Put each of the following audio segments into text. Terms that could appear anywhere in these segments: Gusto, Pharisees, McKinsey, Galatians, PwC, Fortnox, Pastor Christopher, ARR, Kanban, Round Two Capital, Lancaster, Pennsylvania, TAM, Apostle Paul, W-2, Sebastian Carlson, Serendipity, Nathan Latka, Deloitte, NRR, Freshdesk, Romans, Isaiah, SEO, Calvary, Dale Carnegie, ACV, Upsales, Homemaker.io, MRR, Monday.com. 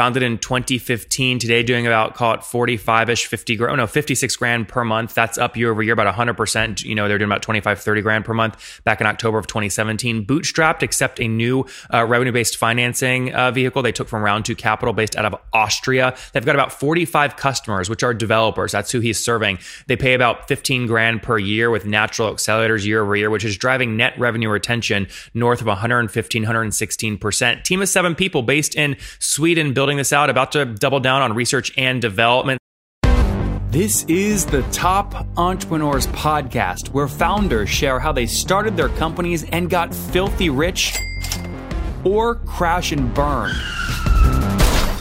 Founded in 2015. Today doing about, call it 45-ish, 56 grand per month. That's up year over year, about 100%. You know, they're doing about 25, 30 grand per month back in October of 2017. Bootstrapped, except a new revenue-based financing vehicle they took from Round Two Capital based out of Austria. They've got about 45 customers, which are developers. That's who he's serving. They pay about 15 grand per year with natural accelerators year over year, which is driving net revenue retention north of 115, 116%. Team of 7 people based in Sweden, building this out, about to double down on research and development. This is the Top Entrepreneurs Podcast, where founders share how they started their companies and got filthy rich or crash and burn.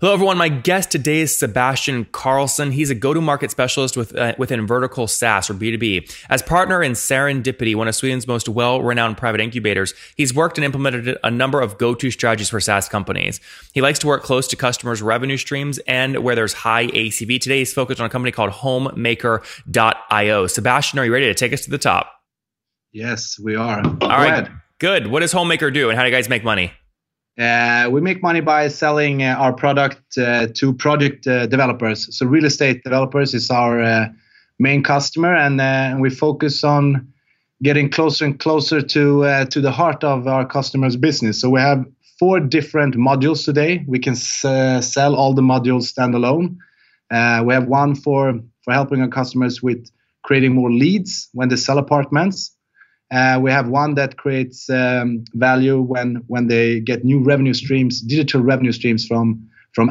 Hello, everyone. My guest today is Sebastian Carlson. He's a go-to-market specialist within vertical SaaS or B2B. As partner in Serendipity, one of Sweden's most well-renowned private incubators, he's worked and implemented a number of go-to strategies for SaaS companies. He likes to work close to customers' revenue streams and where there's high ACV. Today, he's focused on a company called Homemaker.io. Sebastian, are you ready to take us to the top? Yes, we are. All right. Good. What does Homemaker do, and how do you guys make money? We make money by selling our product to project developers. So real estate developers is our main customer, and we focus on getting closer and closer to the heart of our customer's business. So we have 4 different modules today. We can sell all the modules standalone. We have one for helping our customers with creating more leads when they sell apartments. We have one that creates value when they get new revenue streams, digital revenue streams from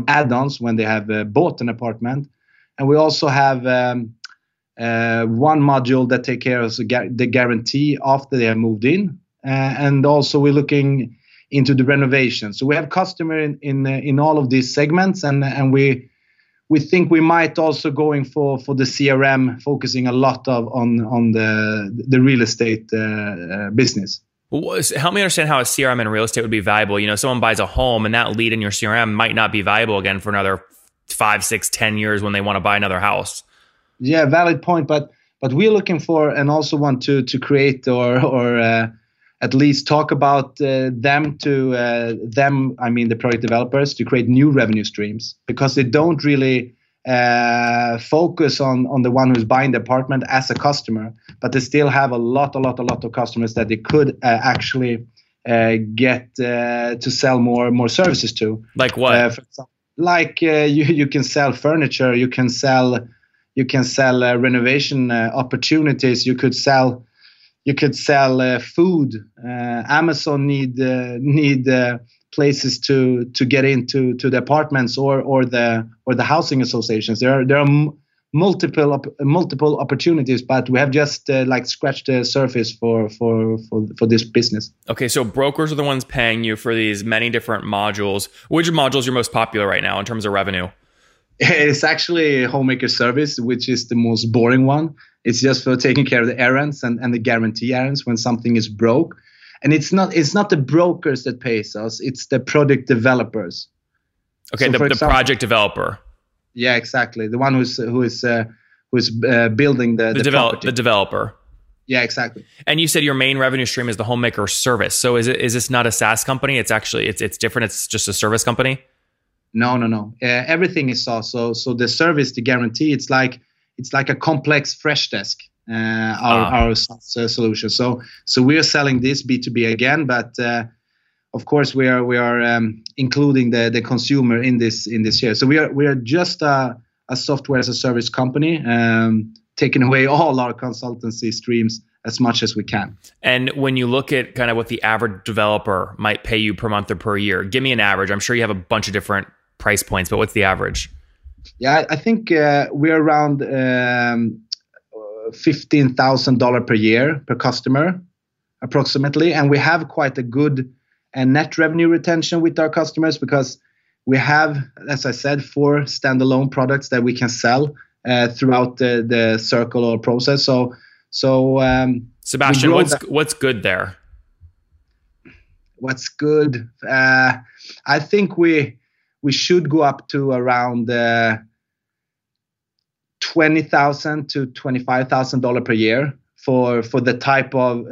add-ons when they have bought an apartment. And we also have one module that takes care of the guarantee after they have moved in. And also we're looking into the renovation. So we have customer in all of these segments, and we think we might also going for the CRM, focusing a lot on the real estate business. Help me understand how a CRM in real estate would be valuable. You know, someone buys a home and that lead in your CRM might not be valuable again for another 5, 6, 10 years when they want to buy another house. Yeah, valid point. But we're looking for and also want to create or at least talk about the product developers, to create new revenue streams, because they don't really focus on the one who's buying the apartment as a customer, but they still have a lot of customers that they could actually get to sell more services to. Like what? For example, you can sell furniture, you can sell renovation opportunities, you could sell food. Amazon need places to get into the apartments or the housing associations. There are multiple opportunities, but we have just scratched the surface for this business. Okay, so brokers are the ones paying you for these many different modules. Which modules are most popular right now in terms of revenue? It's actually Homemaker Service, which is the most boring one. It's just for taking care of the errands and the guarantee errands when something is broke. And it's not the brokers that pays us, it's the product developers. Okay, so the project developer. Yeah, exactly. The one who's building the developer. Yeah, exactly. And you said your main revenue stream is the Homemaker Service. So is this not a SaaS company? It's actually it's different. It's just a service company. No. Everything is SaaS. So the service, the guarantee, it's like a complex Freshdesk, our solution. So we are selling this B2B again, but of course we are including the consumer in this year. So we are just a software as a service company, taking away all our consultancy streams as much as we can. And when you look at kind of what the average developer might pay you per month or per year, give me an average. I'm sure you have a bunch of different price points, but what's the average? Yeah, I think we're around $15,000 per year per customer. approximately. And we have quite a good net revenue retention with our customers because we have, as I said, 4 standalone products that we can sell throughout the circle or process. So Sebastian, what's good there? What's good? I think we should go up to around $20,000 to $25,000 per year for the type of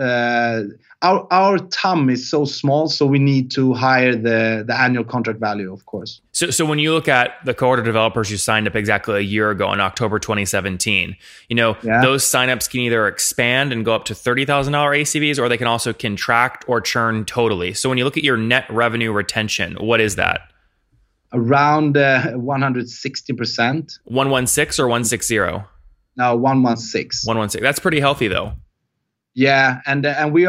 our TAM is so small, so we need to hire the annual contract value, of course. So when you look at the cohort of developers you signed up exactly a year ago in October 2017, those signups can either expand and go up to $30,000 ACVs, or they can also contract or churn totally. So when you look at your net revenue retention, what is that? Around 160%. 116 or 160? No, 116. 116. That's pretty healthy, though. Yeah, and we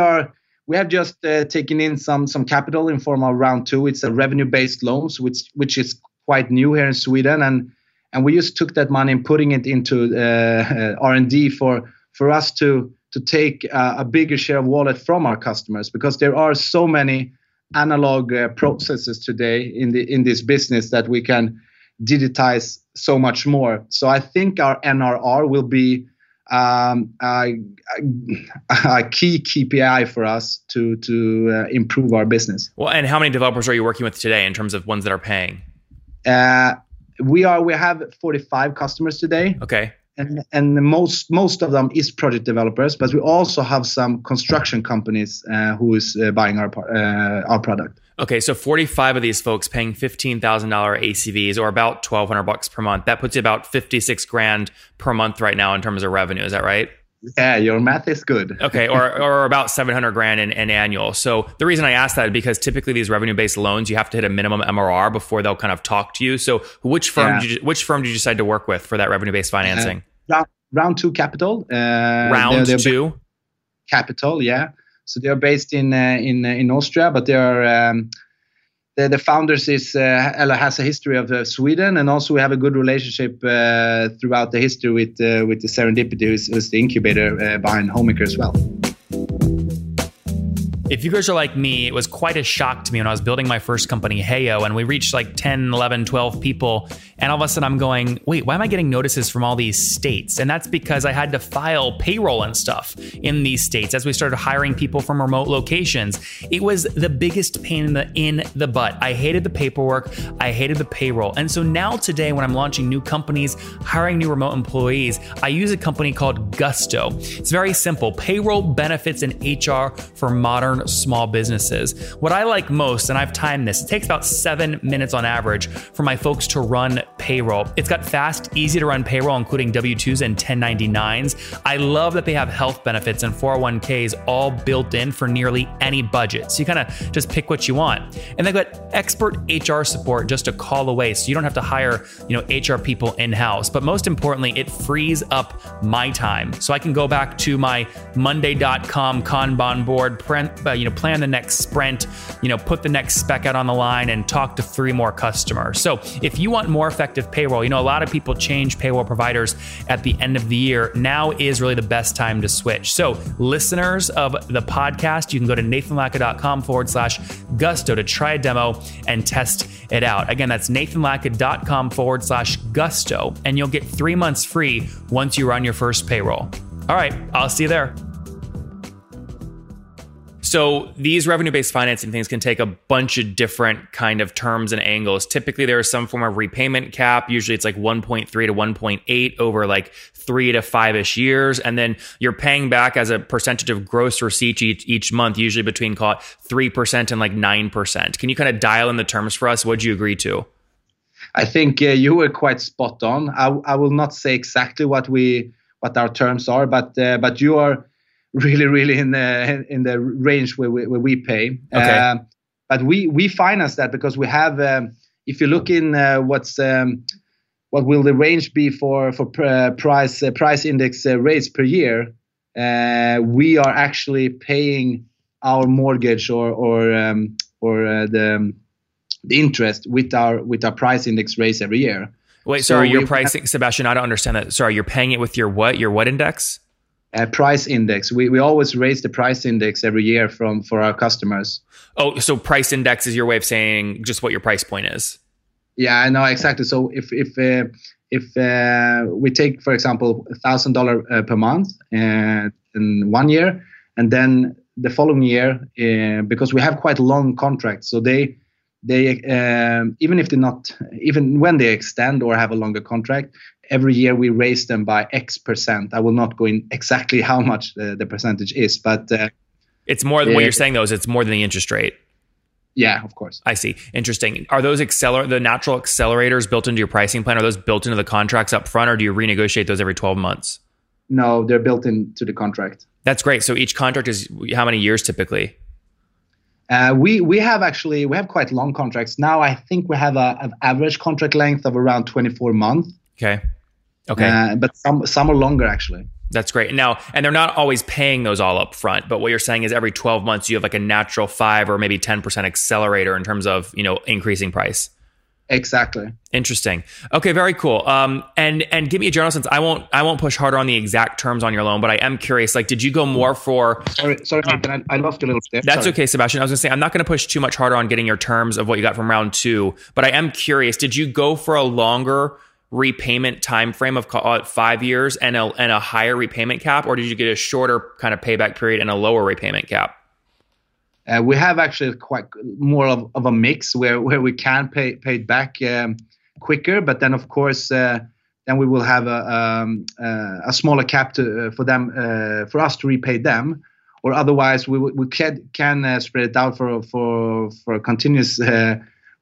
have just taken in some capital in form of Round Two. It's a revenue-based loans, which is quite new here in Sweden, and we just took that money and putting it into R&D for us to take a bigger share of wallet from our customers, because there are so many analog processes today in this business that we can digitize so much more. So I think our NRR will be a key KPI for us to improve our business. Well, and how many developers are you working with today in terms of ones that are paying? We have 45 customers today. Okay. And most of them is project developers, but we also have some construction companies who is buying our product. Okay, so 45 of these folks paying $15,000 ACVs, or about $1,200 per month. That puts you about $56,000 per month right now in terms of revenue. Is that right? Yeah, your math is good. Okay, or about $700,000 in annual. So the reason I asked that is because typically these revenue-based loans, you have to hit a minimum MRR before they'll kind of talk to you. So which firm did you decide to work with for that revenue-based financing? Round Two Capital. Round Two Capital, yeah. So they are based in Austria, but they are the founders has a history of Sweden, and also we have a good relationship throughout the history with the Serendipity, who's the incubator behind Homemaker as well. If you guys are like me, it was quite a shock to me when I was building my first company, Heyo, and we reached like 10, 11, 12 people. And all of a sudden I'm going, wait, why am I getting notices from all these states? And that's because I had to file payroll and stuff in these states as we started hiring people from remote locations. It was the biggest pain in the butt. I hated the paperwork. I hated the payroll. And so now today, when I'm launching new companies, hiring new remote employees, I use a company called Gusto. It's very simple. Payroll, benefits, and HR for modern small businesses. What I like most, and I've timed this, it takes about 7 minutes on average for my folks to run payroll. It's got fast, easy to run payroll, including W-2s and 1099s. I love that they have health benefits and 401ks all built in for nearly any budget. So you kind of just pick what you want. And they've got expert HR support just a call away, so you don't have to hire, HR people in-house. But most importantly, it frees up my time, so I can go back to my Monday.com Kanban board, plan the next sprint, put the next spec out on the line, and talk to 3 more customers. So if you want more effective payroll, a lot of people change payroll providers at the end of the year. Now is really the best time to switch. So listeners of the podcast, you can go to nathanlacka.com/Gusto to try a demo and test it out. Again, that's nathanlacka.com/Gusto, and you'll get 3 months free once you run your first payroll. All right, I'll see you there. So these revenue-based financing things can take a bunch of different kind of terms and angles. Typically, there is some form of repayment cap. Usually, it's like 1.3 to 1.8 over like 3 to 5-ish years. And then you're paying back as a percentage of gross receipts each month, usually between, call it 3% and like 9%. Can you kind of dial in the terms for us? What'd you agree to? I think you were quite spot on. I will not say exactly what our terms are, but you are really, really in the range where we pay. Okay. But we finance that because we have, if you look in what will the range be for price index rates per year, we are actually paying our mortgage or the interest with our price index rates every year. Wait, so you're pricing, Sebastian, I don't understand that. Sorry, you're paying it with your what index? price index. We always raise the price index every year for our customers. Oh, so price index is your way of saying just what your price point is. Yeah, no, exactly. So if we take, for example, $1,000 per month in 1 year, and then the following year, because we have quite long contracts, so they even when they extend or have a longer contract, every year we raise them by X percent. I will not go in exactly how much the percentage is, but it's more than what you're saying, though, is it's more than the interest rate. Yeah, of course. I see. Interesting. Are those the natural accelerators built into your pricing plan? Are those built into the contracts up front, or do you renegotiate those every 12 months? No, they're built into the contract. That's great. So each contract is how many years typically? We have quite long contracts. Now I think we have an average contract length of around 24 months. Okay. But some are longer, actually. That's great. Now, and they're not always paying those all up front, but what you're saying is every 12 months you have like a natural 5 or maybe 10% accelerator in terms of, increasing price. Exactly. Interesting. Okay, very cool. And give me a general sense. I won't push harder on the exact terms on your loan, but I am curious. Like, did you go more for? Sorry, Martin, I lost you a little bit. That's sorry. Okay, Sebastian. I was going to say I'm not going to push too much harder on getting your terms of what you got from round two, but I am curious. Did you go for a longer repayment time frame of call it 5 years and a higher repayment cap, or did you get a shorter kind of payback period and a lower repayment cap? We have actually quite more of a mix where we can pay back quicker, but then of course then we will have a smaller cap for them for us to repay them, or otherwise we can spread it out for a continuous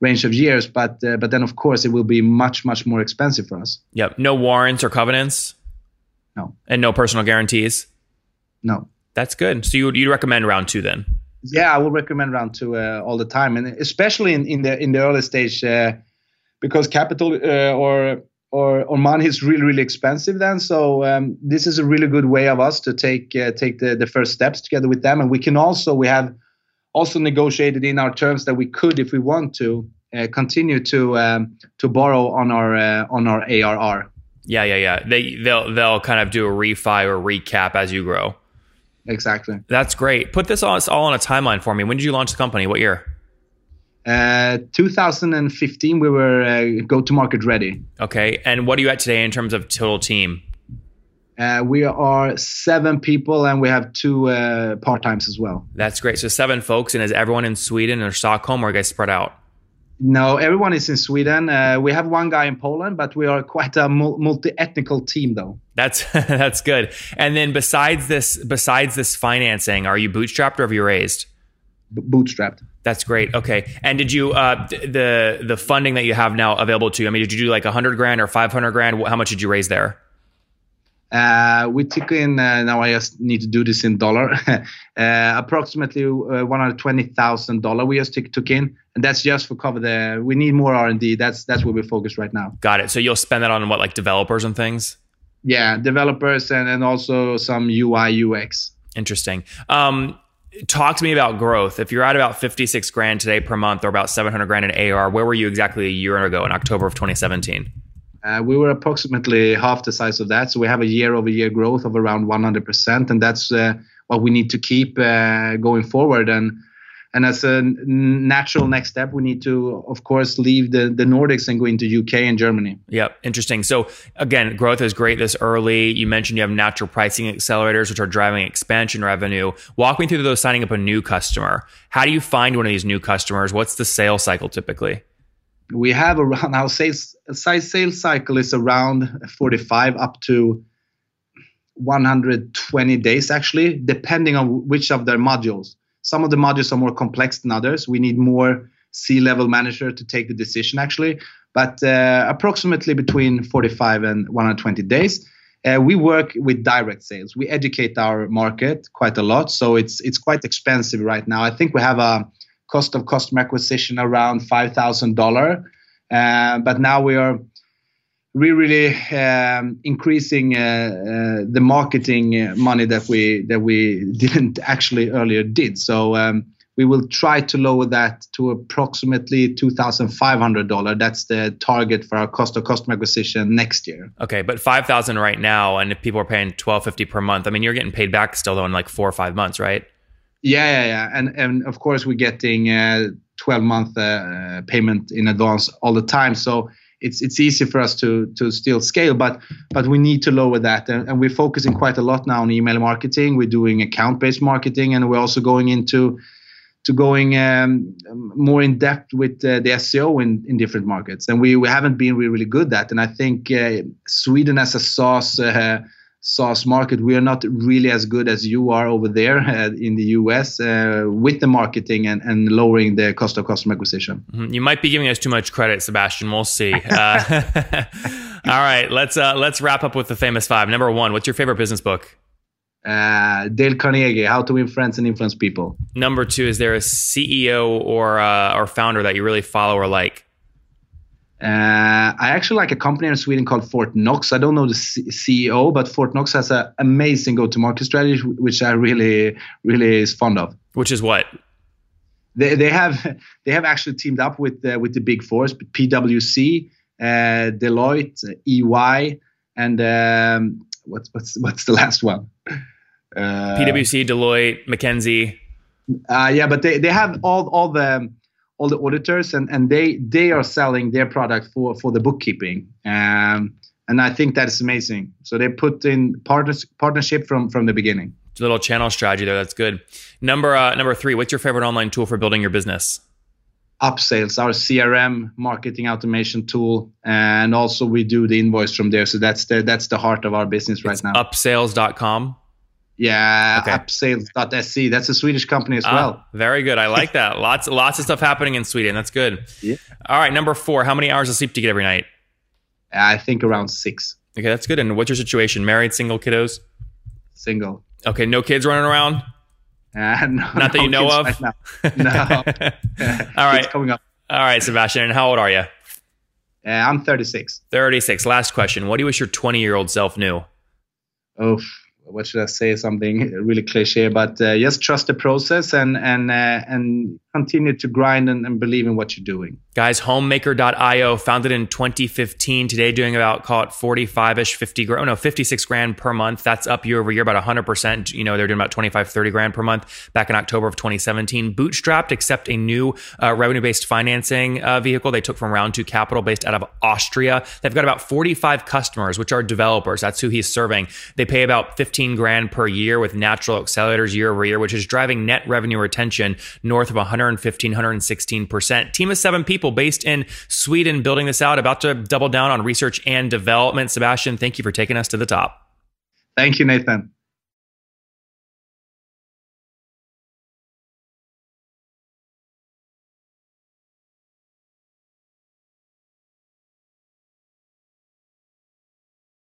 range of years, but then of course it will be much more expensive for us. Yep. No warrants or covenants. No. And no personal guarantees. No. That's good. So you recommend round two then? Yeah, I will recommend round two all the time, and especially in the early stage, because capital or money is really expensive then. So this is a really good way of us to take the first steps together with them, and we have also negotiated in our terms that we could, if we want to, continue to borrow on our ARR. Yeah. They'll kind of do a refi or recap as you grow. Exactly. That's great. Put this all on a timeline for me. When did you launch the company? What year? 2015, we were go-to-market ready. Okay. And what are you at today in terms of total team? We are 7 people, and we have 2 part-times as well. That's great. So 7 folks. And is everyone in Sweden or Stockholm, or are you guys spread out? No, everyone is in Sweden. We have one guy in Poland, but we are quite a multi-ethnical team, though. That's good. And then besides this financing, are you bootstrapped or have you raised? Bootstrapped. That's great. Okay. And did you the funding that you have now available to you? I mean, did you do like $100,000 or $500,000? How much did you raise there? We took in, now I just need to do this in dollar, approximately $120,000 we just took in. And that's just for cover we need more R&D. That's where we're focused right now. Got it. So you'll spend that on what, like developers and things? Yeah, developers and also some UI, UX. Interesting. Talk to me about growth. If you're at about $56,000 today per month or about $700,000 in AR, where were you exactly a year ago in October of 2017? We were approximately half the size of that. So we have a year-over-year growth of around 100%. And that's what we need to keep going forward. And as a natural next step, we need to, of course, leave the Nordics and go into UK and Germany. Yep. Interesting. So again, growth is great this early. You mentioned you have natural pricing accelerators, which are driving expansion revenue. Walk me through those signing up a new customer. How do you find one of these new customers? What's the sales cycle typically? We have around our sales cycle is around 45 up to 120 days, actually, depending on which of their modules. Some of the modules are more complex than others. We need more C-level manager to take the decision, actually. But approximately between 45 and 120 days. We work with direct sales. We educate our market quite a lot. So it's quite expensive right now. I think we have a cost of customer acquisition around $5,000. But now we are really increasing the marketing money that we didn't actually earlier did. So We will try to lower that to approximately $2,500. That's the target for our cost of customer acquisition next year. Okay, but $5,000 right now, and if people are paying $1,250 per month, I mean, you're getting paid back still though in like 4 or 5 months, right? Yeah. And of course, we're getting 12-month payment in advance all the time. So it's easy for us to still scale, but we need to lower that. And we're focusing quite a lot now on email marketing. We're doing account-based marketing, and we're also going into more in depth with the SEO in different markets. And we haven't been really good at that. And I think Sweden as a SaaS market, we are not really as good as you are over there in the US with the marketing and lowering the cost of customer acquisition. Mm-hmm. You might be giving us too much credit, Sebastian. We'll see. All right, let's wrap up with the famous five. Number one, what's your favorite business book? Dale Carnegie, How to Win Friends and Influence People. Number two, is there a CEO or founder that you really follow or like? I actually like a company in Sweden called Fortnox. I don't know the CEO, but Fortnox has an amazing go-to-market strategy, which I really, really is fond of. Which is what? They have actually teamed up with the Big Four, PwC, Deloitte, EY, and what's the last one? PwC, Deloitte, McKinsey. Yeah, but they have all the auditors, and they are selling their product for the bookkeeping, and I think that's amazing. So they put in partnership from the beginning. It's a little channel strategy there. That's good. Number three. What's your favorite online tool for building your business? Upsales, our CRM marketing automation tool, and also we do the invoice from there. So that's the heart of our business right now. Upsales.com. Yeah, okay. Upsales.se. That's a Swedish company as well. Very good. I like that. lots of stuff happening in Sweden. That's good. Yeah. All right. Number four. How many hours of sleep do you get every night? I think around 6. Okay, that's good. And what's your situation? Married, single, kiddos? Single. Okay, no kids running around? Not that you know of? Right no. All right. It's coming up. All right, Sebastian. And how old are you? I'm 36. 36. Last question. What do you wish your 20-year-old self knew? Oof. What should I say? Something really cliche, but just trust the process and continue to grind and believe in what you're doing. Guys, Homemaker.io, founded in 2015. Today, doing about, call it 45-ish, 56 grand per month. That's up year over year, about 100%. You know, they're doing about 25, 30 grand per month back in October of 2017. Bootstrapped, except a new revenue-based financing vehicle they took from Round Two Capital based out of Austria. They've got about 45 customers, which are developers. That's who he's serving. They pay about 15 grand per year with natural accelerators year over year, which is driving net revenue retention north of 116%. Team of 7 people based in Sweden building this out, about to double down on research and development. Sebastian, thank you for taking us to the top. Thank you, Nathan.